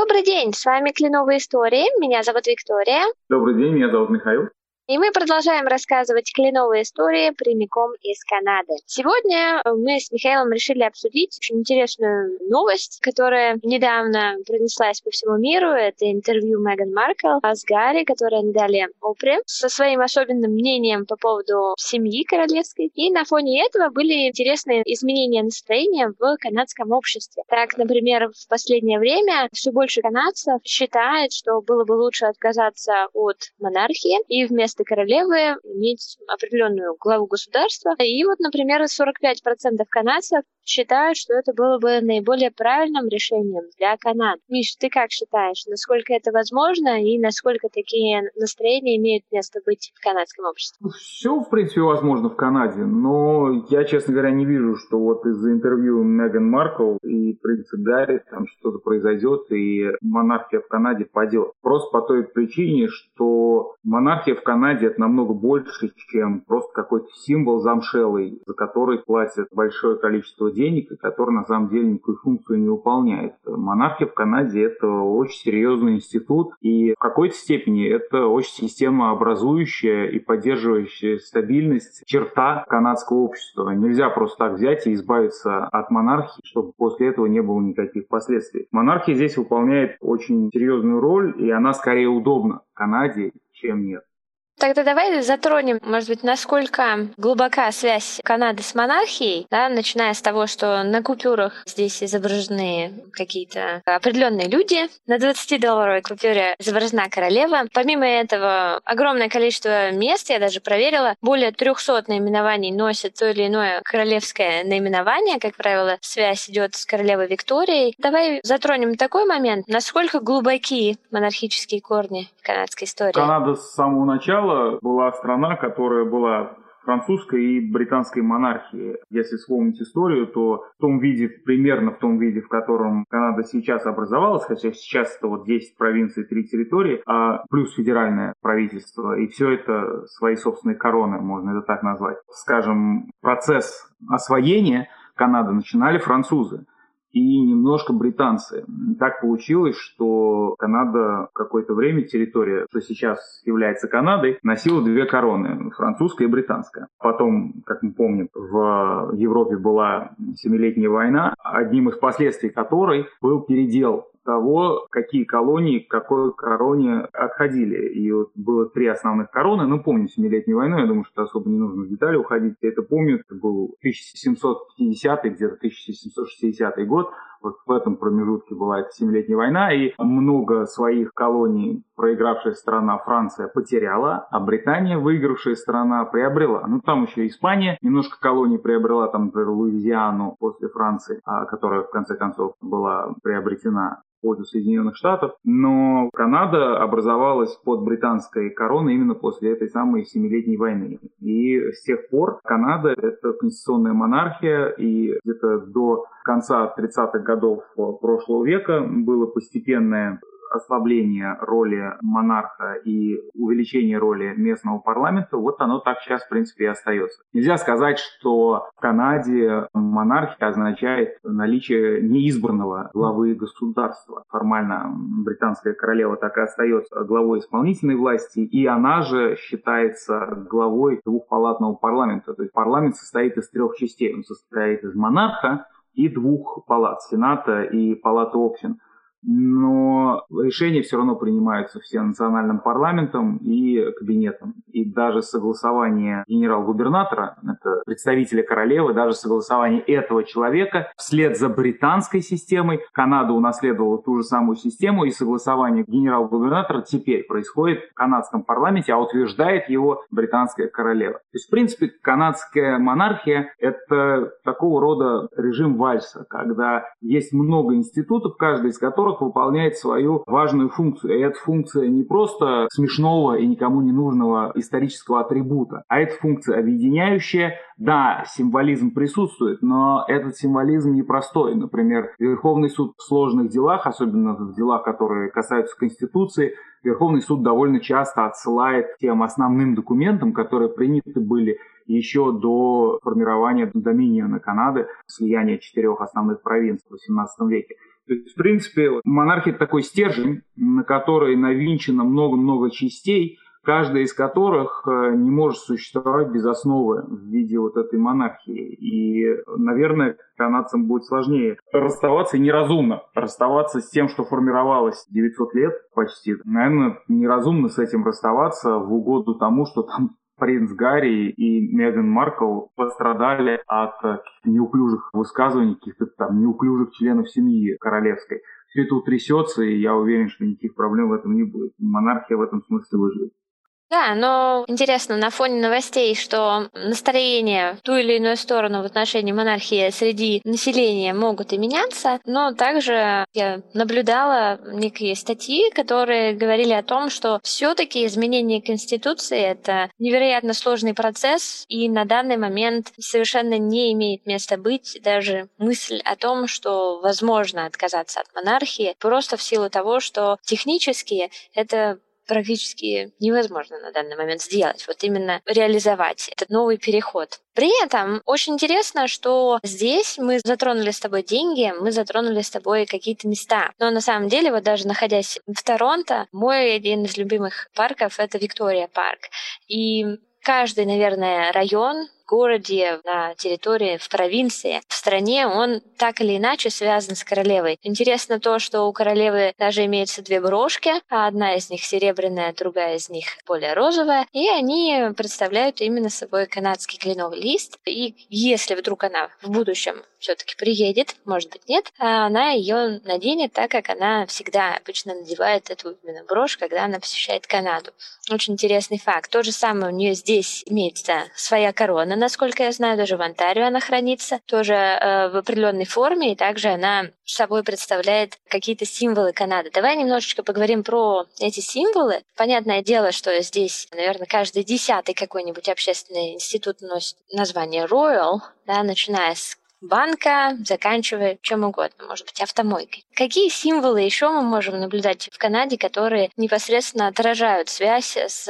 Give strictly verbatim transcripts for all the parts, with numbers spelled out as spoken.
Добрый день, с вами «Кленовые истории». Меня зовут Виктория. Добрый день, меня зовут Михаил. И мы продолжаем рассказывать кленовые истории прямиком из Канады. Сегодня мы с Михаилом решили обсудить очень интересную новость, которая недавно пронеслась по всему миру. Это интервью Меган Маркл с Гарри, которое они дали Опре, со своим особенным мнением по поводу семьи королевской. И на фоне этого были интересные изменения настроения в канадском обществе. Так, например, в последнее время все больше канадцев считает, что было бы лучше отказаться от монархии и вместо королевы иметь определенную главу государства. И вот, например, сорок пять процентов канадцев считают, что это было бы наиболее правильным решением для Канады. Миш, ты как считаешь, насколько это возможно и насколько такие настроения имеют место быть в канадском обществе? Все, в принципе, возможно в Канаде, но я, честно говоря, не вижу, что вот из-за интервью Меган Маркл и принца Гарри там что-то произойдет и монархия в Канаде падет. Просто по той причине, что монархия в Канаде это намного больше, чем просто какой-то символ замшелый, за который платят большое количество денег. денег, и который на самом деле никакую функцию не выполняет. Монархия в Канаде – это очень серьезный институт, и в какой-то степени это очень системообразующая и поддерживающая стабильность черта канадского общества. Нельзя просто так взять и избавиться от монархии, чтобы после этого не было никаких последствий. Монархия здесь выполняет очень серьезную роль, и она скорее удобна в Канаде, чем нет. Тогда давай затронем, может быть, насколько глубока связь Канады с монархией, да, начиная с того, что на купюрах здесь изображены какие-то определенные люди. На двадцатидолларовой купюре изображена королева. Помимо этого, огромное количество мест, я даже проверила, более трехсот наименований носят то или иное королевское наименование. Как правило, связь идет с королевой Викторией. Давай затронем такой момент, насколько глубоки монархические корни в канадской истории. Канада с самого начала была страна, которая была французской и британской монархии. Если вспомнить историю, то в том виде, примерно в том виде, в котором Канада сейчас образовалась, хотя сейчас это вот десять провинций, три территории, а плюс федеральное правительство, и все это свои собственные короны, можно это так назвать. Скажем, процесс освоения Канады начинали французы и немножко британцы. Так получилось, что Канада в какое-то время, территория, что сейчас является Канадой, носила две короны, французская и британская. Потом, как мы помним, в Европе была Семилетняя война, одним из последствий которой был передел того, какие колонии к какой короне отходили. И вот было три основных короны. Ну, помню Семилетнюю войну, я думаю, что особо не нужно в детали уходить. Я это помню, это был тысяча семьсот пятидесятый, где-то тысяча семьсот шестидесятый год. Вот в этом промежутке была эта Семилетняя война, и много своих колоний проигравшая страна Франция потеряла, а Британия, выигравшая страна, приобрела. Ну, там еще Испания немножко колоний приобрела, там, например, Луизиану после Франции, которая, в конце концов, была приобретена в пользу Соединенных Штатов. Но Канада образовалась под британской короной именно после этой самой Семилетней войны. И с тех пор Канада — это конституционная монархия, и где-то до конца тридцатых годов прошлого века было постепенное ослабление роли монарха и увеличение роли местного парламента, вот оно так сейчас, в принципе, и остается. Нельзя сказать, что в Канаде монархия означает наличие неизбранного главы государства. Формально британская королева так и остается главой исполнительной власти, и она же считается главой двухпалатного парламента. То есть парламент состоит из трех частей. Он состоит из монарха и двух палат, сената и палаты общин. Но решения все равно принимаются все национальным парламентом и кабинетом. И даже согласование генерал-губернатора, это представителя королевы, даже согласование этого человека вслед за британской системой, Канада унаследовала ту же самую систему, и согласование генерал-губернатора теперь происходит в канадском парламенте, а утверждает его британская королева. То есть, в принципе, канадская монархия – это такого рода режим вальса, когда есть много институтов, каждый из которых выполняет свою важную функцию. И эта функция не просто смешного и никому не нужного исторического атрибута, а это функция объединяющая. Да, символизм присутствует, но этот символизм непростой. Например, Верховный суд в сложных делах, особенно в делах, которые касаются Конституции, Верховный суд довольно часто отсылает к тем основным документам, которые приняты были еще до формирования доминиона Канады, слияния четырех основных провинций в восемнадцатом веке. То есть, в принципе, монархия – это такой стержень, на который навинчено много-много частей, каждая из которых не может существовать без основы в виде вот этой монархии. И, наверное, канадцам будет сложнее расставаться, и неразумно расставаться с тем, что формировалось девятьсот лет почти. Наверное, неразумно с этим расставаться в угоду тому, что там принц Гарри и Меган Маркл пострадали от каких-то неуклюжих высказываний, каких-то там неуклюжих членов семьи королевской. Все это утрясется, и я уверен, что никаких проблем в этом не будет. Монархия в этом смысле выживет. Да, но интересно, на фоне новостей, что настроения в ту или иную сторону в отношении монархии среди населения могут и меняться, но также я наблюдала некие статьи, которые говорили о том, что все-таки изменение Конституции — это невероятно сложный процесс, и на данный момент совершенно не имеет места быть даже мысль о том, что возможно отказаться от монархии, просто в силу того, что технически это практически невозможно на данный момент сделать, вот именно реализовать этот новый переход. При этом очень интересно, что здесь мы затронули с тобой деньги, мы затронули с тобой какие-то места. Но на самом деле, вот даже находясь в Торонто, мой один из любимых парков — это Виктория парк. И каждый, наверное, район в городе, на территории, в провинции, в стране, он так или иначе связан с королевой. Интересно то, что у королевы даже имеются две брошки, а одна из них серебряная, другая из них более розовая, и они представляют именно собой канадский кленовый лист. И если вдруг она в будущем все-таки приедет, может быть, нет, она ее наденет так, как она всегда обычно надевает эту именно брошь, когда она посещает Канаду. Очень интересный факт. То же самое у нее здесь имеется своя корона, насколько я знаю, даже в Онтарио она хранится, тоже э, в определенной форме, и также она собой представляет какие-то символы Канады. Давай немножечко поговорим про эти символы. Понятное дело, что здесь, наверное, каждый десятый какой-нибудь общественный институт носит название Royal, да, начиная с банка, заканчивая чем угодно, может быть, автомойкой. Какие символы еще мы можем наблюдать в Канаде, которые непосредственно отражают связь с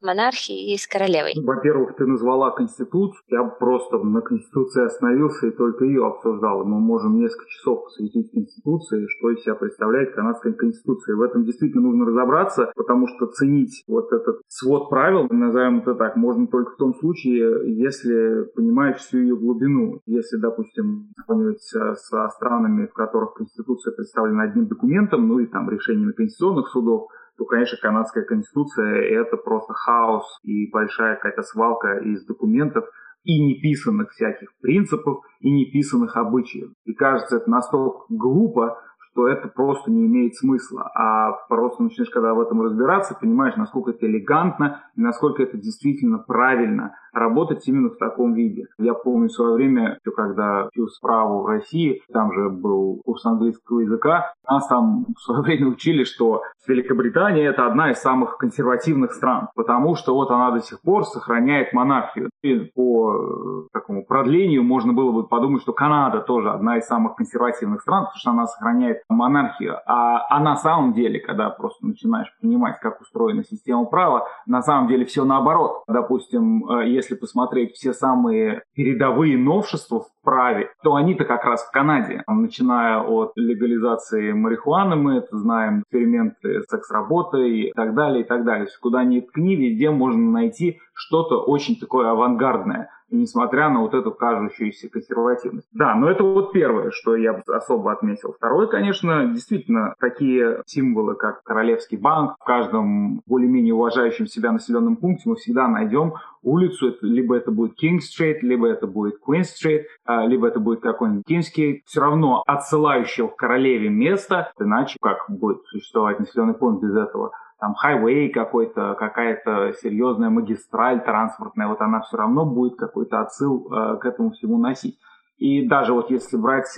монархией и с королевой? Во-первых, ты назвала Конституцию. Я просто на Конституции остановился и только ее обсуждал. Мы можем несколько часов посвятить Конституции, что из себя представляет канадская Конституция. В этом действительно нужно разобраться, потому что ценить вот этот свод правил, назовем это так, можно только в том случае, если понимаешь всю ее глубину. Если, допустим, сравнивать со странами, в которых Конституция представлена одним документом, ну и там решениями конституционных судов, то, конечно, канадская Конституция – это просто хаос и большая какая-то свалка из документов и неписанных всяких принципов, и неписанных обычаев. И кажется, это настолько глупо, что это просто не имеет смысла. А просто начинаешь, когда в этом разбираться, понимаешь, насколько это элегантно и насколько это действительно правильно работать именно в таком виде. Я помню в свое время, когда учился праву в России, там же был курс английского языка, нас там в свое время учили, что Великобритания — это одна из самых консервативных стран, потому что вот она до сих пор сохраняет монархию. И по такому продлению можно было бы подумать, что Канада тоже одна из самых консервативных стран, потому что она сохраняет монархию. А, а на самом деле, когда просто начинаешь понимать, как устроена система права, на самом деле все наоборот. Допустим, если если посмотреть все самые передовые новшества в праве, то они-то как раз в Канаде. Начиная от легализации марихуаны, мы это знаем, эксперименты с секс-работой и так далее, и так далее. Куда ни ткни, везде можно найти что-то очень такое авангардное, несмотря на вот эту кажущуюся консервативность. Да, но это вот первое, что я особо отметил. Второе, конечно, действительно, такие символы, как Королевский банк, в каждом более-менее уважающем себя населенном пункте мы всегда найдем улицу, либо это будет Кинг-стрит, либо это будет Квин-стрит, либо это будет какой-нибудь Кингский, все равно отсылающего к королеве место, иначе как будет существовать населенный пункт без этого? Там хайвей какой-то, какая-то серьезная магистраль транспортная, вот она все равно будет какой-то отсыл э, к этому всему носить. И даже вот если брать,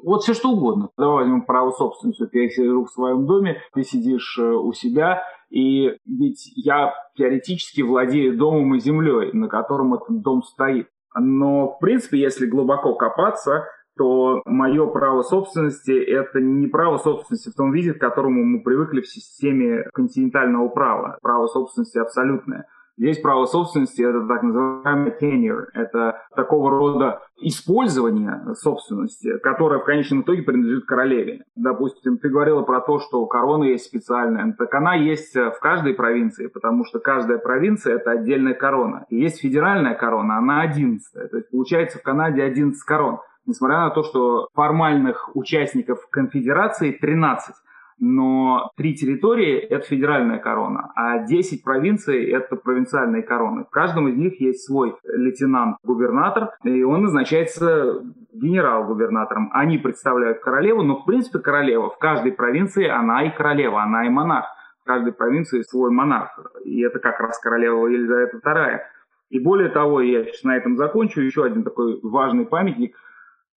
вот все что угодно, давай возьмем право собственности, вот я сижу в своем доме, ты сидишь у себя, и ведь я теоретически владею домом и землей, на котором этот дом стоит. Но в принципе, если глубоко копаться, то мое право собственности – это не право собственности в том виде, к которому мы привыкли в системе континентального права. Право собственности абсолютное. Здесь право собственности – это так называемый tenure. Это такого рода использование собственности, которое в конечном итоге принадлежит королеве. Допустим, ты говорила про то, что корона есть специальная. Так она есть в каждой провинции, потому что каждая провинция – это отдельная корона. И есть федеральная корона, она одиннадцатая. То есть получается в Канаде одиннадцать корон. Несмотря на то, что формальных участников конфедерации тринадцать. Но три территории – это федеральная корона, а десять провинций – это провинциальные короны. В каждом из них есть свой лейтенант-губернатор, и он назначается генерал-губернатором. Они представляют королеву, но в принципе королева. В каждой провинции она и королева, она и монарх. В каждой провинции свой монарх, и это как раз королева Елизавета вторая. И более того, я сейчас на этом закончу, еще один такой важный памятник –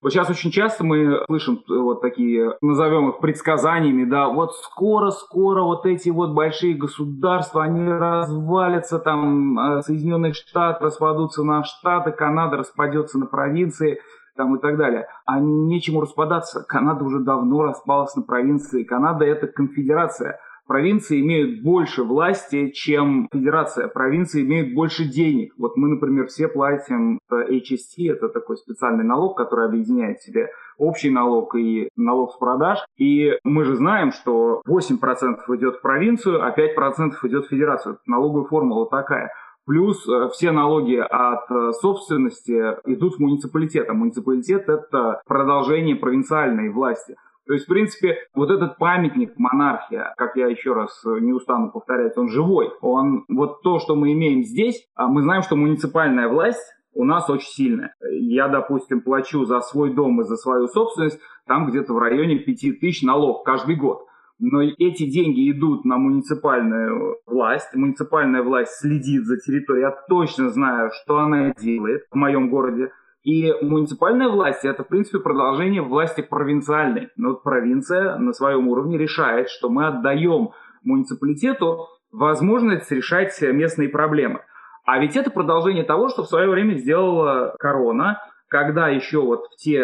вот сейчас очень часто мы слышим вот такие, назовем их предсказаниями, да, вот скоро-скоро вот эти вот большие государства, они развалятся, там Соединенные Штаты распадутся на штаты, Канада распадется на провинции, там и так далее. А нечему распадаться, Канада уже давно распалась на провинции, Канада – это конфедерация. Провинции имеют больше власти, чем федерация. Провинции имеют больше денег. Вот мы, например, все платим эйч эс ти, это такой специальный налог, который объединяет в себе общий налог и налог с продаж. И мы же знаем, что восемь процентов идет в провинцию, а пять процентов идет в федерацию. Налоговая формула такая. Плюс все налоги от собственности идут в муниципалитет. А муниципалитет – это продолжение провинциальной власти. То есть, в принципе, вот этот памятник монархия, как я еще раз не устану повторять, он живой. Он вот то, что мы имеем здесь, мы знаем, что муниципальная власть у нас очень сильная. Я, допустим, плачу за свой дом и за свою собственность, там где-то в районе пять тысяч налог каждый год. Но эти деньги идут на муниципальную власть. Муниципальная власть следит за территорией. Я точно знаю, что она делает в моем городе. И муниципальная власть – это, в принципе, продолжение власти провинциальной. Но вот провинция на своем уровне решает, что мы отдаем муниципалитету возможность решать местные проблемы. А ведь это продолжение того, что в свое время сделала корона, когда еще вот в те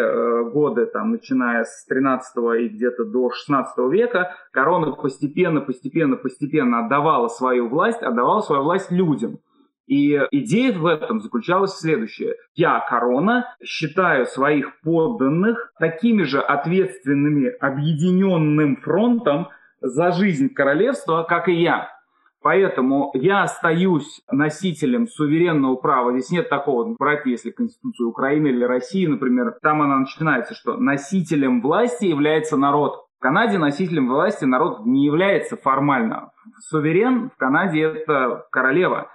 годы, там, начиная с тринадцатого и где-то до шестнадцатого века, корона постепенно, постепенно, постепенно отдавала свою власть, отдавала свою власть людям. И идея в этом заключалась в следующее. Я, корона, считаю своих подданных такими же ответственными объединенным фронтом за жизнь королевства, как и я. Поэтому я остаюсь носителем суверенного права. Здесь нет такого, братья, если Конституцию Украины или России, например, там она начинается, что носителем власти является народ. В Канаде носителем власти народ не является формально. Суверен в Канаде – это королева.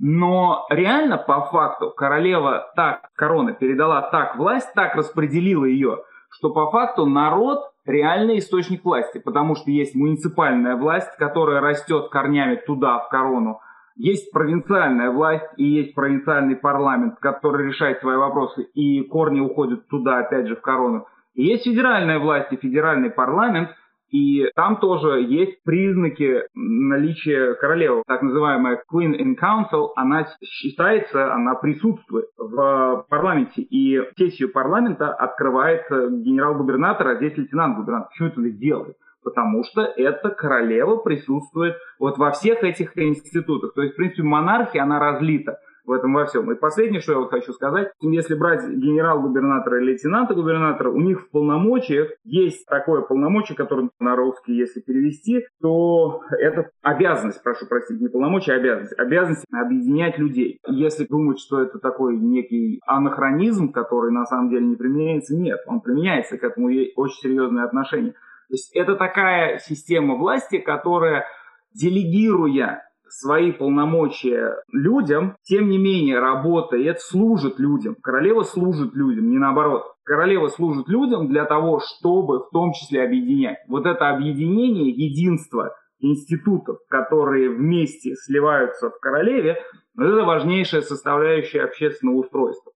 Но реально, по факту, королева так, корона передала так власть, так распределила ее, что по факту народ реальный источник власти, потому что есть муниципальная власть, которая растет корнями туда, в корону, есть провинциальная власть и есть провинциальный парламент, который решает свои вопросы, и корни уходят туда, опять же, в корону, и есть федеральная власть и федеральный парламент, и там тоже есть признаки наличия королевы. Так называемая Queen in Council, она считается, она присутствует в парламенте. И сессию парламента открывает генерал-губернатор, а здесь лейтенант-губернатор. Почему это делает? Потому что эта королева присутствует вот во всех этих институтах. То есть, в принципе, монархия, она разлита в этом во всем. И последнее, что я вот хочу сказать, если брать генерал-губернатора и лейтенанта-губернатора, у них в полномочиях есть такое полномочие, которое на русский, если перевести, то это обязанность, прошу простить, не полномочия, а обязанность. Обязанность объединять людей. Если думать, что это такой некий анахронизм, который на самом деле не применяется, нет, он применяется, к этому очень серьезное отношение. То есть это такая система власти, которая, делегируя свои полномочия людям, тем не менее работает, служит людям. Королева служит людям, не наоборот. Королева служит людям для того, чтобы в том числе объединять. Вот это объединение, единство институтов, которые вместе сливаются в королеве, это важнейшая составляющая общественного устройства.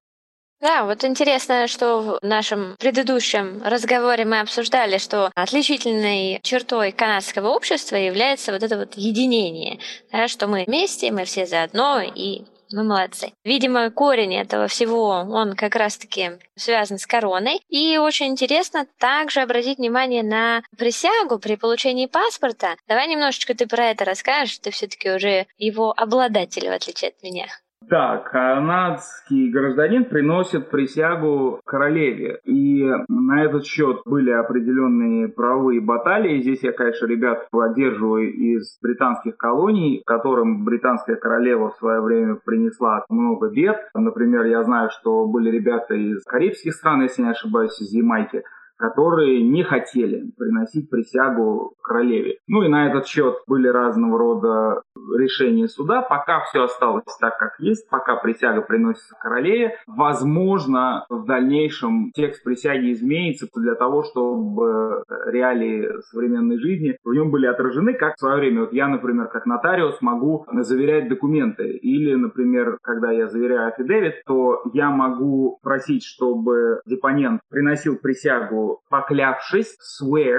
Да, вот интересно, что в нашем предыдущем разговоре мы обсуждали, что отличительной чертой канадского общества является вот это вот единение, да, что мы вместе, мы все заодно, и вы молодцы. Видимо, корень этого всего, он как раз-таки связан с короной. И очень интересно также обратить внимание на присягу при получении паспорта. Давай немножечко ты про это расскажешь, ты все-таки уже его обладатель, в отличие от меня. Так, канадский гражданин приносит присягу королеве, и на этот счет были определенные правовые баталии. Здесь я, конечно, ребят поддерживаю из британских колоний, которым британская королева в свое время принесла много бед. Например, я знаю, что были ребята из карибских стран, если не ошибаюсь, из Ямайки, которые не хотели приносить присягу королеве. Ну и на этот счет были разного рода решения суда. Пока все осталось так, как есть, пока присяга приносится королеве. Возможно, в дальнейшем текст присяги изменится для того, чтобы реалии современной жизни в нем были отражены, как в свое время. Вот я, например, как нотариус могу заверять документы. Или, например, когда я заверяю афидевит, то я могу просить, чтобы депонент приносил присягу, поклявшись, swear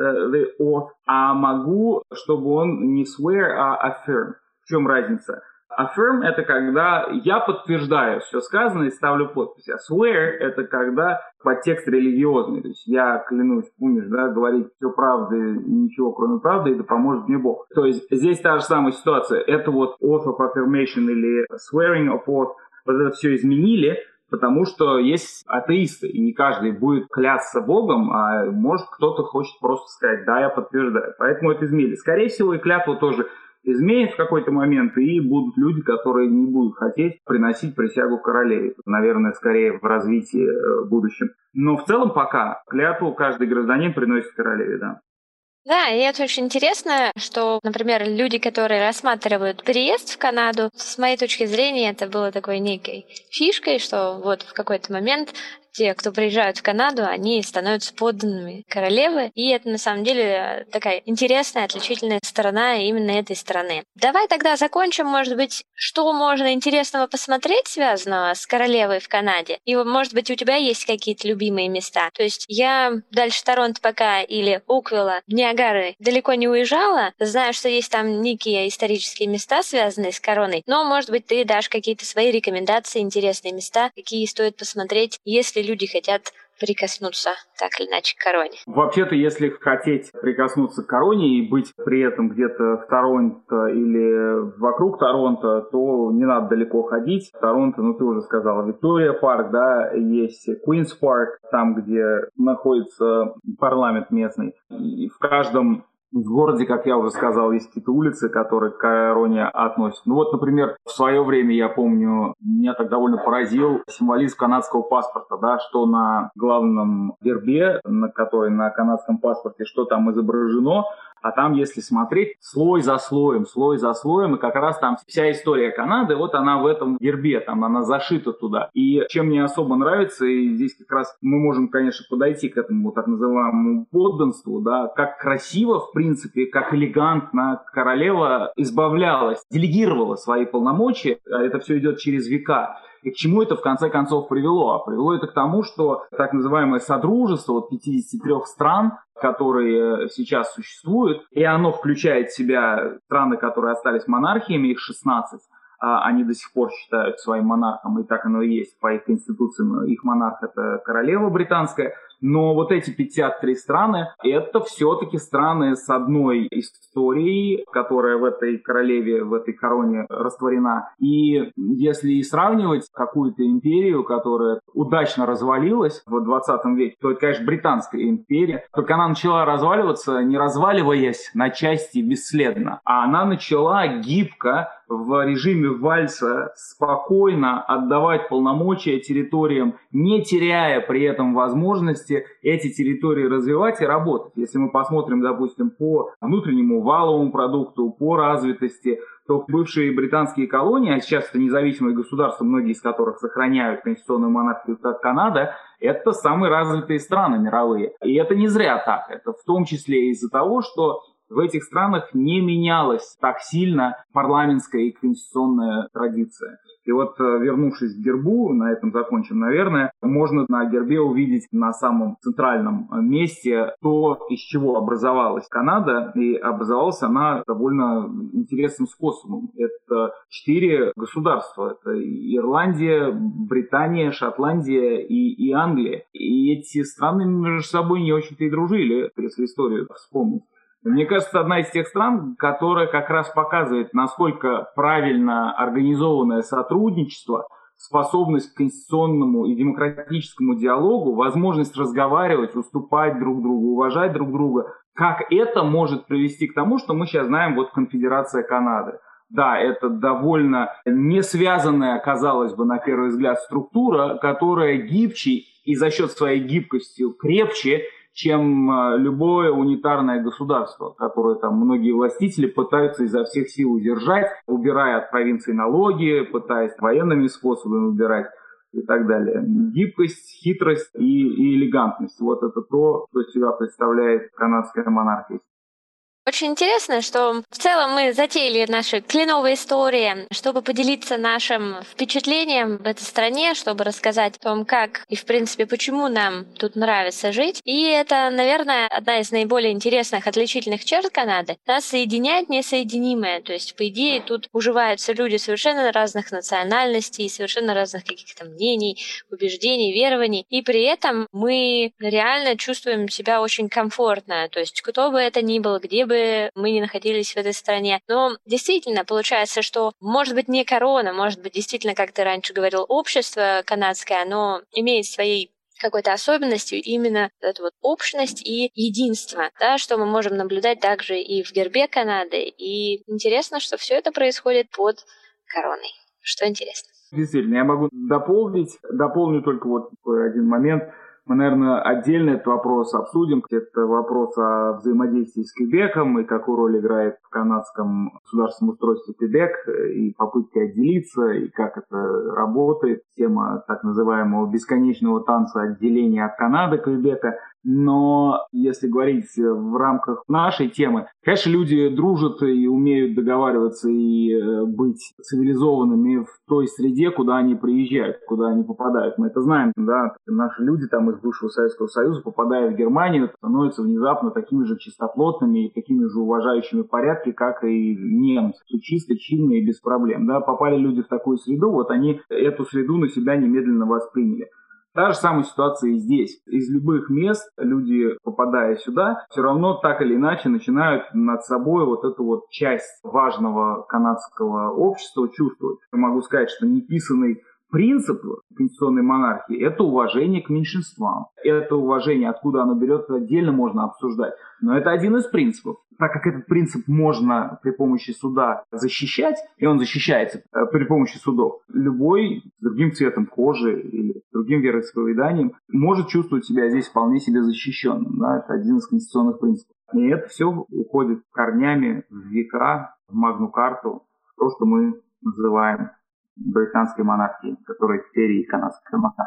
uh, the oath, а могу, чтобы он не swear, а affirm. В чем разница? Affirm – это когда я подтверждаю все сказанное и ставлю подпись, а swear – это когда подтекст религиозный, то есть я клянусь, помнишь, да, говорить все правды, ничего кроме правды, и да поможет мне Бог. То есть здесь та же самая ситуация, это вот oath of affirmation или swearing of oath, вот это все изменили, потому что есть атеисты, и не каждый будет клясться Богом, а может кто-то хочет просто сказать «да, я подтверждаю». Поэтому это изменили. Скорее всего, и клятву тоже изменят в какой-то момент, и будут люди, которые не будут хотеть приносить присягу королеве. Наверное, скорее в развитии в будущем. Но в целом пока клятву каждый гражданин приносит королеве, да. Да, и это очень интересно, что, например, люди, которые рассматривают переезд в Канаду, с моей точки зрения, это было такой некой фишкой, что вот в какой-то момент те, кто приезжают в Канаду, они становятся подданными королевы, и это на самом деле такая интересная, отличительная сторона именно этой страны. Давай тогда закончим, может быть, что можно интересного посмотреть, связанного с королевой в Канаде, и, может быть, у тебя есть какие-то любимые места. То есть я дальше Торонто пока или Уквилла, не Гарри далеко не уезжала, знаю, что есть там некие исторические места, связанные с короной, но, может быть, ты дашь какие-то свои рекомендации, интересные места, какие стоит посмотреть, если люди хотят прикоснуться так или иначе к короне. Вообще-то, если хотеть прикоснуться к короне и быть при этом где-то в Торонто или вокруг Торонто, то не надо далеко ходить. Торонто, ну ты уже сказала, Виктория парк, да, есть Куинс парк, там, где находится парламент местный. И в каждом в городе, как я уже сказал, есть какие-то улицы, которые к короне относятся. Ну вот, например, в свое время, я помню, меня так довольно поразил символизм канадского паспорта, да, что на главном гербе, на который на канадском паспорте, что там изображено, а там, если смотреть, слой за слоем, слой за слоем, и как раз там вся история Канады, вот она в этом гербе, там она зашита туда. И чем мне особо нравится, и здесь как раз мы можем, конечно, подойти к этому так называемому подданству, да, как красиво, в принципе, как элегантно королева избавлялась, делегировала свои полномочия, это все идет через века. И к чему это в конце концов привело? А привело это к тому, что так называемое содружество вот пятьдесят три стран, которые сейчас существуют, и оно включает в себя страны, которые остались монархиями, их шестнадцать, они до сих пор считают своим монархом, и так оно и есть по их конституциям, их монарх – это королева британская. Но вот эти пятьдесят три страны, это все-таки страны с одной историей, которая в этой королеве, в этой короне растворена. И если и сравнивать какую-то империю, которая удачно развалилась в двадцатом веке, то это, конечно, Британская империя. Только она начала разваливаться, не разваливаясь на части бесследно, а она начала гибко в режиме вальса спокойно отдавать полномочия территориям, не теряя при этом возможности эти территории развивать и работать. Если мы посмотрим, допустим, по внутреннему валовому продукту, по развитости, то бывшие британские колонии, а сейчас это независимые государства, многие из которых сохраняют конституционную монархию, как Канада, это самые развитые страны мировые. И это не зря так. Это в том числе из-за того, что в этих странах не менялась так сильно парламентская и конституционная традиция. И вот, вернувшись к гербу, на этом закончим, наверное, можно на гербе увидеть на самом центральном месте то, из чего образовалась Канада, и образовалась она довольно интересным способом. Это четыре государства. Это Ирландия, Британия, Шотландия и, и Англия. И эти страны между собой не очень-то и дружили, если историю вспомнить. Мне кажется, одна из тех стран, которая как раз показывает, насколько правильно организованное сотрудничество, способность к конституционному и демократическому диалогу, возможность разговаривать, уступать друг другу, уважать друг друга, как это может привести к тому, что мы сейчас знаем, вот Конфедерация Канады. Да, это довольно не связанная, казалось бы, на первый взгляд, структура, которая гибче и за счет своей гибкости крепче, чем любое унитарное государство, которое там многие властители пытаются изо всех сил удержать, убирая от провинции налоги, пытаясь военными способами убирать и так далее. Гибкость, хитрость и, и элегантность. Вот это то, что себя представляет канадская монархия. Очень интересно, что в целом мы затеяли наши кленовые истории, чтобы поделиться нашим впечатлением в этой стране, чтобы рассказать о том, как и, в принципе, почему нам тут нравится жить. И это, наверное, одна из наиболее интересных отличительных черт Канады. Нас соединяет несоединимое. То есть, по идее, тут уживаются люди совершенно разных национальностей, совершенно разных каких-то мнений, убеждений, верований. И при этом мы реально чувствуем себя очень комфортно. То есть, кто бы это ни был, где бы мы не находились в этой стране. Но действительно получается, что может быть не корона, может быть действительно, как ты раньше говорил, общество канадское, оно имеет свои какой-то особенностью именно эту вот общность и единство, да, что мы можем наблюдать также и в гербе Канады. И интересно, что все это происходит под короной. Что интересно. Действительно, я могу дополнить, дополню только вот один момент. Мы, наверное, отдельно этот вопрос обсудим. Это вопрос о взаимодействии с Квебеком и какую роль играет в канадском государственном устройстве Квебек и попытки отделиться, и как это работает. Тема так называемого бесконечного танца отделения от Канады Квебека. Но если говорить в рамках нашей темы, конечно, люди дружат и умеют договариваться и быть цивилизованными в той среде, куда они приезжают, куда они попадают. Мы это знаем, да, наши люди там из бывшего Советского Союза, попадая в Германию, становятся внезапно такими же чистоплотными и такими же уважающими порядки, как и немцы, чисто, чинно и без проблем, да, попали люди в такую среду, вот они эту среду на себя немедленно восприняли. Та же самая ситуация и здесь. Из любых мест люди, попадая сюда, все равно так или иначе начинают над собой вот эту вот часть важного канадского общества чувствовать. Я могу сказать, что неписанный принцип конституционной монархии – это уважение к меньшинствам. Это уважение, откуда оно берется, отдельно можно обсуждать. Но это один из принципов. Так как этот принцип можно при помощи суда защищать, и он защищается при помощи судов, любой с другим цветом кожи или другим вероисповеданием может чувствовать себя здесь вполне себе защищенным. Да? Это один из конституционных принципов. И это все уходит корнями в века, в Магну Карту, в то, что мы называем британской монархии, которая теперь и канадская монархия.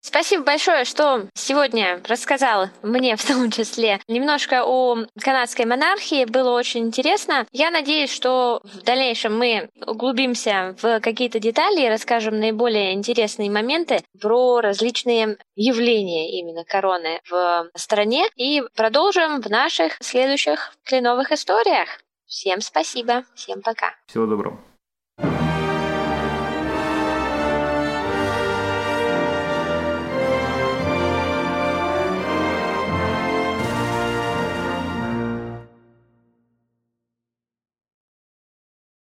Спасибо большое, что сегодня рассказал мне в том числе немножко о канадской монархии. Было очень интересно. Я надеюсь, что в дальнейшем мы углубимся в какие-то детали и расскажем наиболее интересные моменты про различные явления именно короны в стране и продолжим в наших следующих кленовых историях. Всем спасибо, всем пока. Всего доброго.